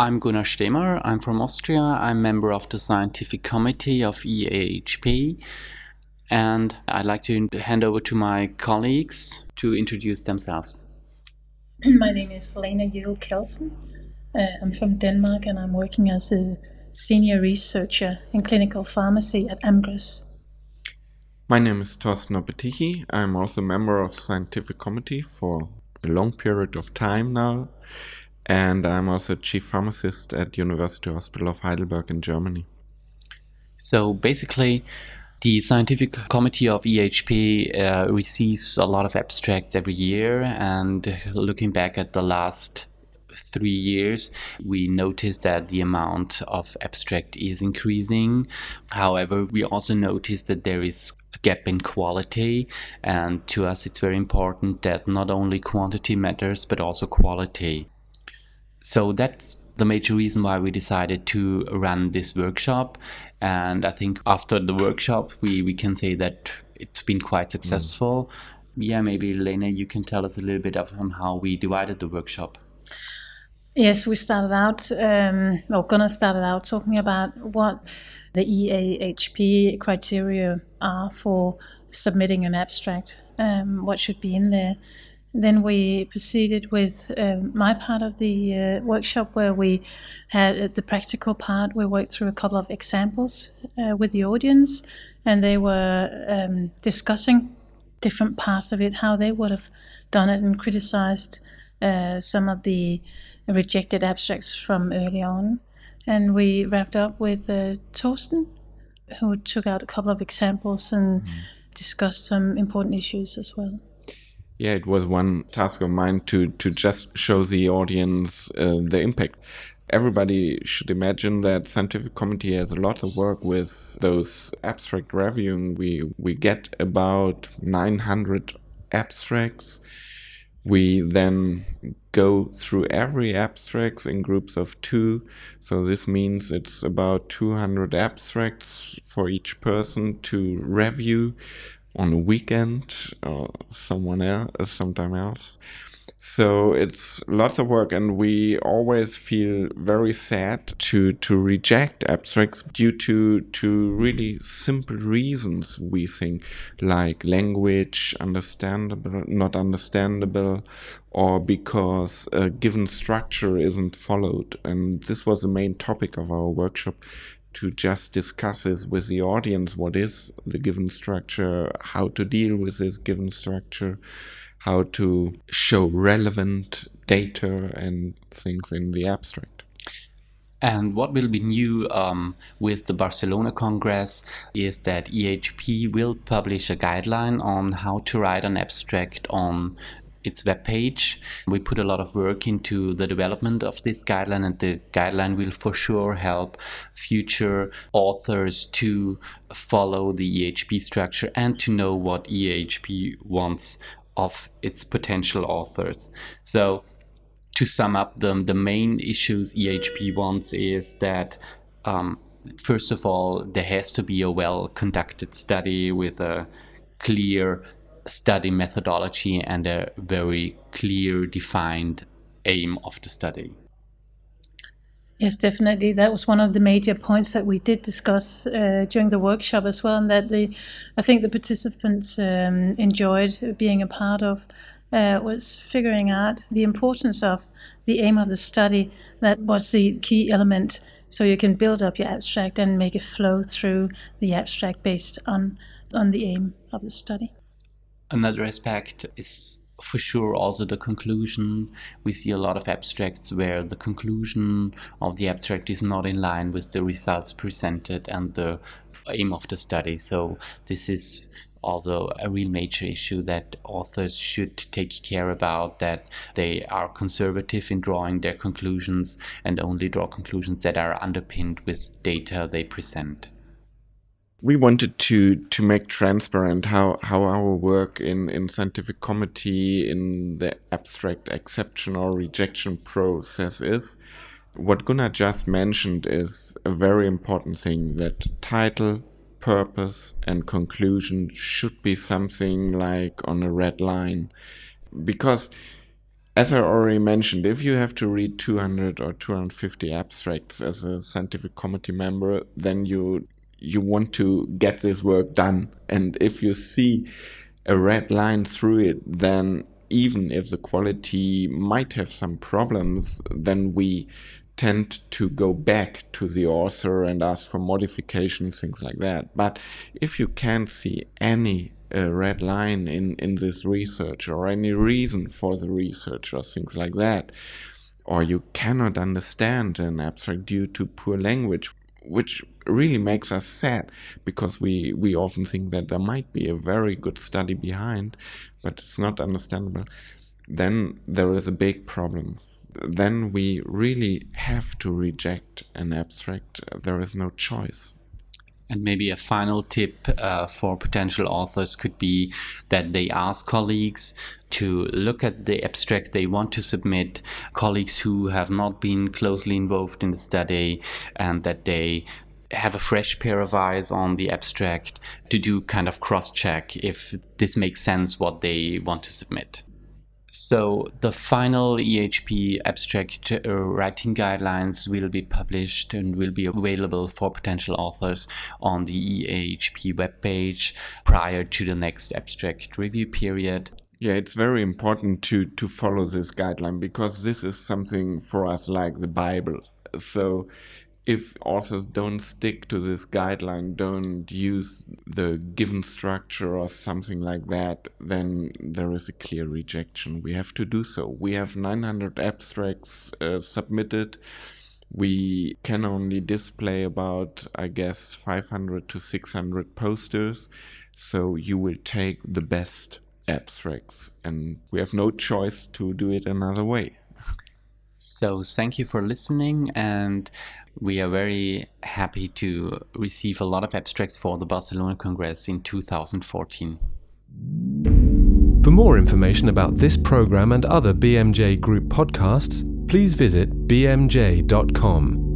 I'm Gunnar Stemer, I'm from Austria, I'm member of the scientific committee of EAHP, and I'd like to hand over to my colleagues to introduce themselves. My name is Lena Juhl-Kelsen. I'm from Denmark and I'm working as a senior researcher in clinical pharmacy at Amgris. My name is Thorsten Hoppe-Tichy. I'm also a member of the scientific committee for a long period of time now, and I'm also chief pharmacist at University Hospital of Heidelberg in Germany. So basically, the scientific committee of EAHP receives a lot of abstracts every year, and looking back at the last 3 years, we noticed that the amount of abstract is increasing. However, we also noticed that there is a gap in quality, and to us it's very important that not only quantity matters but also quality. So that's the major reason why we decided to run this workshop, and I think after the workshop we can say that it's been quite successful. Yeah, maybe Lena, you can tell us a little bit on how we divided the workshop. Yes, we started out, Gunnar started out talking about what the EAHP criteria are for submitting an abstract, what should be in there. Then we proceeded with my part of the workshop, where we had the practical part. We worked through a couple of examples with the audience, and they were discussing different parts of it, how they would have done it, and criticized some of the rejected abstracts from early on. And we wrapped up with Thorsten, who took out a couple of examples and discussed some important issues as well. Yeah, it was one task of mine to just show the audience the impact. Everybody should imagine that scientific committee has a lot of work with those abstract reviewing. We get about 900 abstracts. We then go through every abstracts in groups of 2. So this means it's about 200 abstracts for each person to review on a weekend or sometime else. So it's lots of work, and we always feel very sad to reject abstracts due to really simple reasons, we think, like language, understandable, not understandable, or because a given structure isn't followed. And this was the main topic of our workshop, to just discuss this with the audience. What is the given structure, how to deal with this given structure, how to show relevant data and things in the abstract. And what will be new with the Barcelona Congress is that EAHP will publish a guideline on how to write an abstract on its webpage. We put a lot of work into the development of this guideline, and the guideline will for sure help future authors to follow the EAHP structure and to know what EAHP wants of its potential authors. So to sum up, the main issues EAHP wants is that first of all, there has to be a well-conducted study with a clear study methodology and a very clear defined aim of the study. Yes, definitely. That was one of the major points that we did discuss during the workshop as well, and that I think the participants enjoyed being a part of, was figuring out the importance of the aim of the study. That was the key element, so you can build up your abstract and make it flow through the abstract based on the aim of the study. Another aspect is for sure also the conclusion. We see a lot of abstracts where the conclusion of the abstract is not in line with the results presented and the aim of the study. So this is also a real major issue that authors should take care about, that they are conservative in drawing their conclusions and only draw conclusions that are underpinned with data they present. We wanted to make transparent how our work in scientific committee, in the abstract acceptance or rejection process is. What Gunnar just mentioned is a very important thing, that title, purpose and conclusion should be something like on a red line. Because As I already mentioned, if you have to read 200 or 250 abstracts as a scientific committee member, then you want to get this work done. And if you see a red line through it, then even if the quality might have some problems, then we tend to go back to the author and ask for modifications, things like that. But if you can't see any red line in this research or any reason for the research or things like that, or you cannot understand an abstract due to poor language, which really makes us sad, because we often think that there might be a very good study behind, but it's not understandable, then there is a big problem. Then we really have to reject an abstract. There is no choice. And maybe a final tip for potential authors could be that they ask colleagues to look at the abstract they want to submit, colleagues who have not been closely involved in the study, and that they have a fresh pair of eyes on the abstract to do kind of cross-check if this makes sense what they want to submit. So the final EAHP abstract writing guidelines will be published and will be available for potential authors on the EAHP webpage prior to the next abstract review period. Yeah, it's very important to follow this guideline, because this is something for us like the Bible. So if authors don't stick to this guideline, don't use the given structure or something like that, then there is a clear rejection. We have to do so. We have 900 abstracts submitted. We can only display about, I guess, 500 to 600 posters. So you will take the best abstracts, and we have no choice to do it another way. So thank you for listening, and we are very happy to receive a lot of abstracts for the Barcelona Congress in 2014. For more information about this program and other BMJ Group podcasts, please visit bmj.com.